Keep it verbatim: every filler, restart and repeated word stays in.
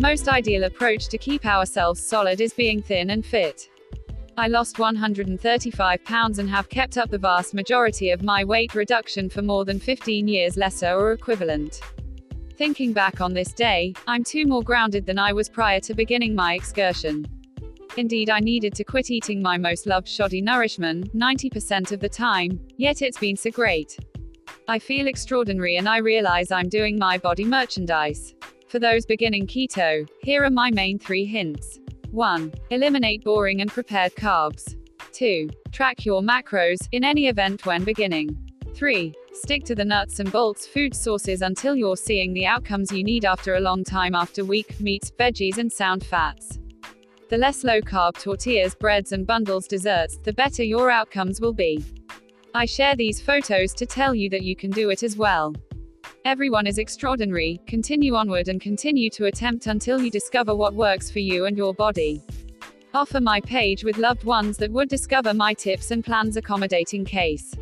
most ideal approach to keep ourselves solid is being thin and fit. I lost one hundred thirty-five pounds and have kept up the vast majority of my weight reduction for more than fifteen years, lesser or equivalent. Thinking back on this day, I'm too more grounded than I was prior to beginning my excursion. Indeed, I needed to quit eating my most loved shoddy nourishment, ninety percent of the time, yet it's been so great. I feel extraordinary and I realize I'm doing my body merchandise. For those beginning keto, here are my main three hints. one. Eliminate boring and prepared carbs. two. Track your macros, in any event when beginning. three. Stick to the nuts and bolts food sources until you're seeing the outcomes you need after a long time after weak meats, veggies and sound fats. The less low-carb tortillas, breads and bundles desserts, the better your outcomes will be. I share these photos to tell you that you can do it as well. Everyone is extraordinary. Continue onward and continue to attempt until you discover what works for you and your body. Offer my page with loved ones that would discover my tips and plans accommodating case.